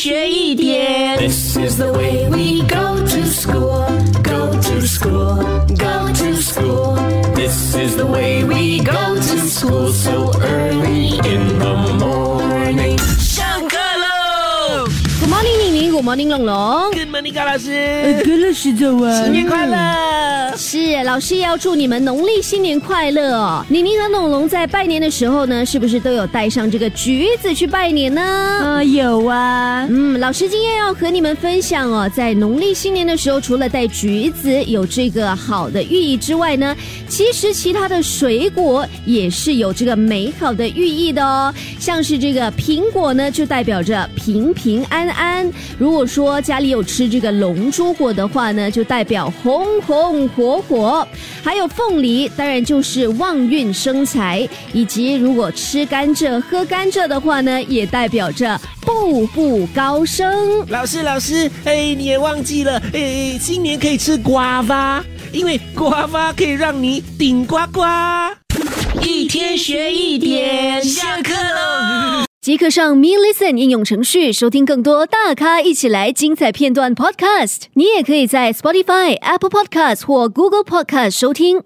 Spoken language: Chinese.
学一点。 This is the way we go to school, go to school, go to school. This is the way we go to school so early in the morning. 上课喽 Good morning Nini, Good morning Longlong, Good morning 高老师。高老师早啊，新年快乐。是，老师也要祝你们农历新年快乐哦。妮妮和龙龙在拜年的时候呢，是不是都有带上这个橘子去拜年呢？有啊。老师今天要和你们分享哦，在农历新年的时候，除了带橘子有这个好的寓意之外呢，其实其他的水果也是有这个美好的寓意的哦。像是这个苹果呢，就代表着平平安安。如果说家里有吃这个龙珠果的话呢，就代表红红火火。还有凤梨，当然就是旺运生财，以及如果吃甘蔗喝甘蔗的话呢，也代表着步步高升。老师，你也忘记了，今年可以吃瓜吧，因为瓜吧可以让你顶呱呱。一天学一点，下课喽。即刻上 MeListen 应用程序收听更多大咖一起来精彩片段 Podcast， 你也可以在 Spotify、Apple Podcast 或 Google Podcast 收听。